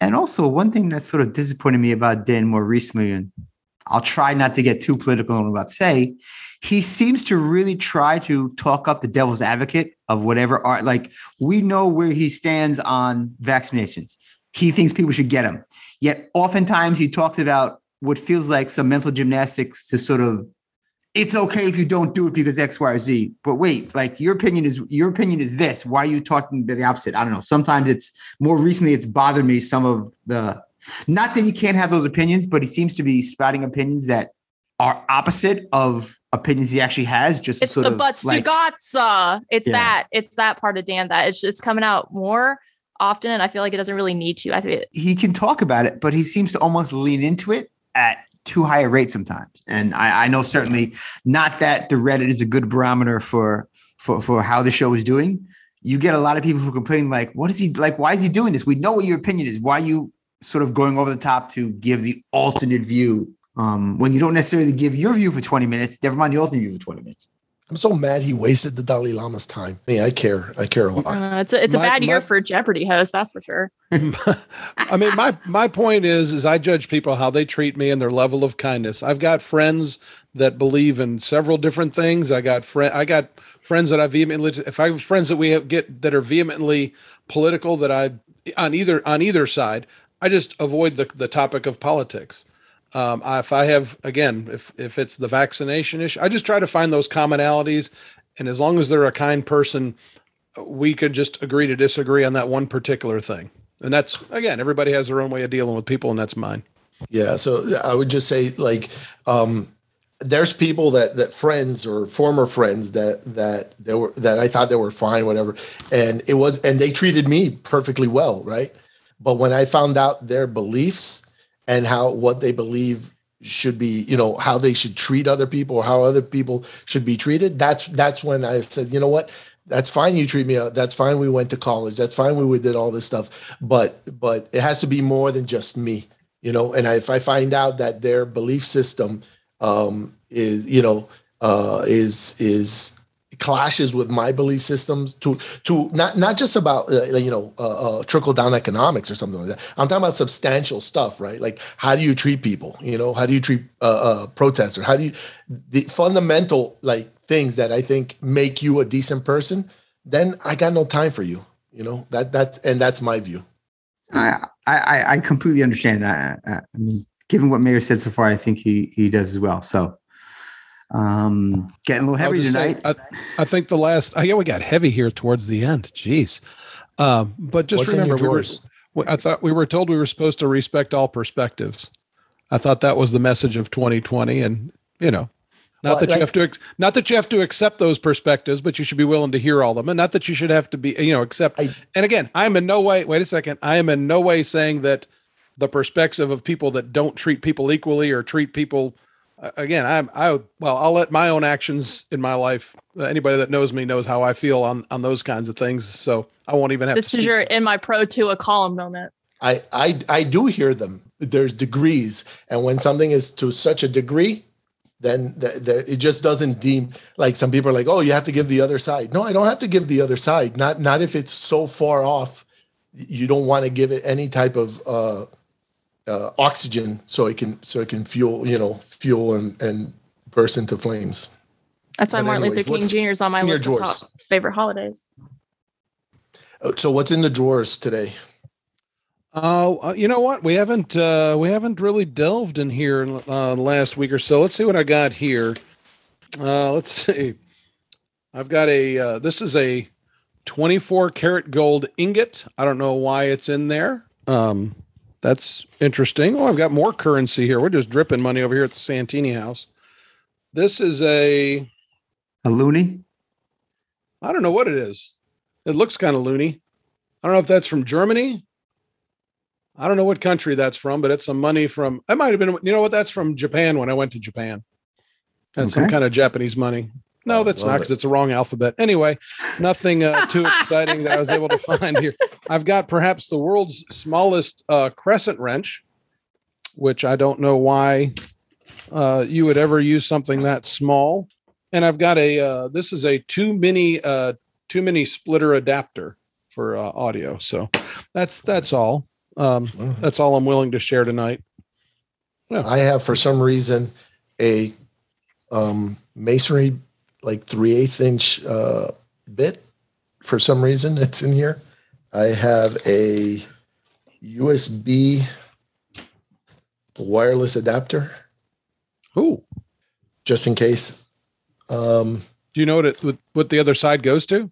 And also one thing that sort of disappointed me about Dan more recently, and I'll try not to get too political in what I'm about to say, he seems to really try to talk up the devil's advocate of whatever art. Like, we know where he stands on vaccinations. He thinks people should get them. Yet oftentimes he talks about what feels like some mental gymnastics to sort of, it's okay if you don't do it because X, Y, or Z. But wait, like, your opinion is this. Why are you talking about the opposite? I don't know. Sometimes it's, more recently, it's bothered me, some of the, not that you can't have those opinions, but he seems to be spouting opinions that are opposite of opinions he actually has. Just it's sort the of butts like, you got, it's yeah. That. It's that part of Dan that it's coming out more often, and I feel like it doesn't really need to. I think he can talk about it, but he seems to almost lean into it at too high a rate sometimes. And I know certainly not that the Reddit is a good barometer for how the show is doing. You get a lot of people who complain like, "What is he like? Why is he doing this? We know what your opinion is. Why are you sort of going over the top to give the alternate view?" When you don't necessarily give your view for 20 minutes, never mind the alternate view for 20 minutes. I'm so mad he wasted the Dalai Lama's time. I mean, I care a lot. It's a bad year for Jeopardy hosts, that's for sure. I mean, my point is I judge people how they treat me and their level of kindness. I've got friends that believe in several different things. I got friends that I vehemently, if I have friends that we get that are vehemently political, that I on either side, I just avoid the topic of politics. If it's the vaccination issue, I just try to find those commonalities. And as long as they're a kind person, we could just agree to disagree on that one particular thing. And that's, again, everybody has their own way of dealing with people, and that's mine. Yeah. So I would just say, like, there's people that friends or former friends that they were, that I thought they were fine, whatever. And they treated me perfectly well. Right. But when I found out their beliefs, and how what they believe should be, how they should treat other people, or how other people should be treated. That's when I said, you know what? That's fine. You treat me. That's fine. We went to college. That's fine. We did all this stuff. But it has to be more than just me, And if I find out that their belief system is clashes with my belief systems to not just about trickle down economics or something like that. I'm talking about substantial stuff, right? Like, how do you treat people? How do you treat protesters? How do you the fundamental like things that I think make you a decent person? Then I got no time for you. That's my view. I completely understand that. I mean, given what Mayor said so far, I think he does as well. So. Getting a little heavy tonight. Say, I think the last. We got heavy here towards the end. Jeez, but just remember, I thought we were told we were supposed to respect all perspectives. I thought that was the message of 2020, and not that you have to accept those perspectives, but you should be willing to hear all of them, and not that you should have to be, accept. And again, I'm in no way. Wait a second. I am in no way saying that the perspective of people that don't treat people equally or treat people. Again, I'll let my own actions in my life. Anybody that knows me knows how I feel on those kinds of things. So I won't even have this to. This is your in my pro to a column moment. I do hear them. There's degrees, and when something is to such a degree, then it just doesn't deem like some people are like, oh, you have to give the other side. No, I don't have to give the other side. Not if it's so far off. You don't want to give it any type of. Oxygen so it can fuel and burst into flames. That's why Martin Luther King Jr. is on my list of favorite holidays. So what's in the drawers today? You know what? We haven't really delved in here last week or so. Let's see what I got here. Let's see. I've got this is a 24 karat gold ingot. I don't know why it's in there. That's interesting. Oh, I've got more currency here. We're just dripping money over here at the Santini house. This is a loony. I don't know what it is. It looks kind of loony. I don't know if that's from Germany. I don't know what country that's from, but it's some money from, that might have been, you know what? That's from Japan when I went to Japan. That's okay. Some kind of Japanese money. No, that's not, because it's the wrong alphabet. Anyway, nothing too exciting that I was able to find here. I've got perhaps the world's smallest crescent wrench, which I don't know why you would ever use something that small. And I've got a, this is a too mini splitter adapter for audio. So that's all. That's all I'm willing to share tonight. Yeah. I have, for some reason, a masonry, like 3/8 inch bit. For some reason it's in here. I have a USB wireless adapter. Ooh. Just in case. Do you know what the other side goes to?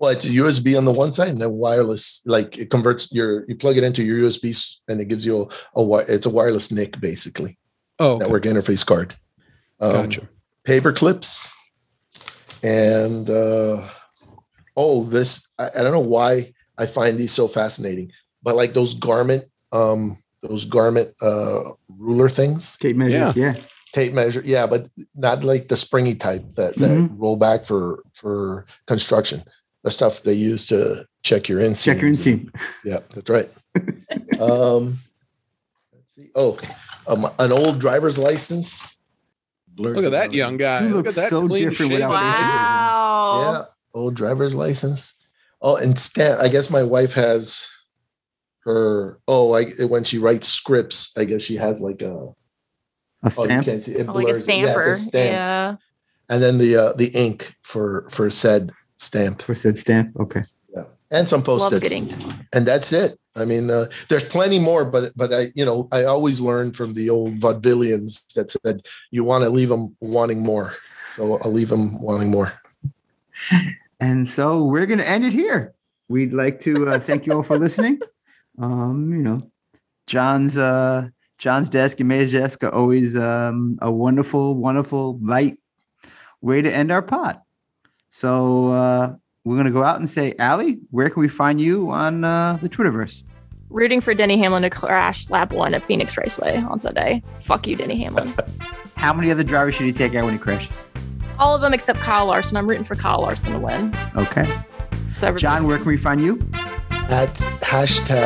Well, it's a USB on the one side and then wireless, like it converts you plug it into your USB and it gives you it's a wireless NIC basically. Oh, okay. Network interface card. Gotcha. Paper clips. And, I don't know why I find these so fascinating, but like those garment ruler things. Tape measures. Yeah. Tape measure, yeah, but not like the springy type that roll back for construction. The stuff they use to check your inseam. Check your inseam. Yeah, that's right. Let's see. Oh, an old driver's license. Look at that young guy. He looks so different without. Wow. Yeah, old driver's license. Oh, and stamp. I guess my wife has her. Oh, when she writes scripts, I guess she has like a. A stamp? Oh, you can't see it. Blurs. Like a stamper. Yeah, it's a stamp. Yeah. And then the ink for said stamp. For said stamp. Okay. Yeah. And some Post-its. And that's it. I mean, there's plenty more, but I always learned from the old vaudevillians that said you want to leave them wanting more. So I'll leave them wanting more. And so we're going to end it here. We'd like to thank you all for listening. John's desk and May's desk are always a wonderful, wonderful, light way to end our pod. So we're going to go out and say, Allie, where can we find you on the Twitterverse? Rooting for Denny Hamlin to crash lap 1 at Phoenix Raceway on Sunday. Fuck you, Denny Hamlin. How many other drivers should he take out when he crashes? All of them except Kyle Larson. I'm rooting for Kyle Larson to win. Okay. So John, where can we find you? At #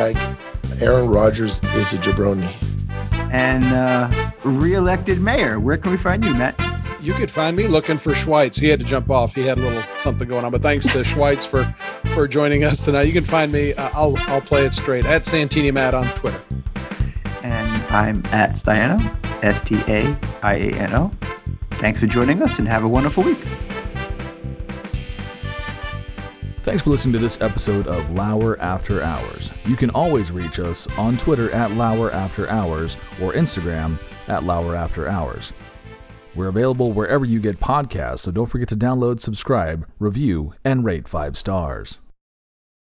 Aaron Rodgers is a jabroni. And re-elected mayor, where can we find you, Matt? You could find me looking for Schweitz. He had to jump off. He had a little something going on, but thanks to Schweitz for joining us tonight. You can find me. I'll play it straight at Santini Matt on Twitter. And I'm at Stiano, Staiano. Thanks for joining us and have a wonderful week. Thanks for listening to this episode of Lauer After Hours. You can always reach us on Twitter at Lauer After Hours or Instagram at Lauer After Hours. We're available wherever you get podcasts, so don't forget to download, subscribe, review, and rate 5 stars.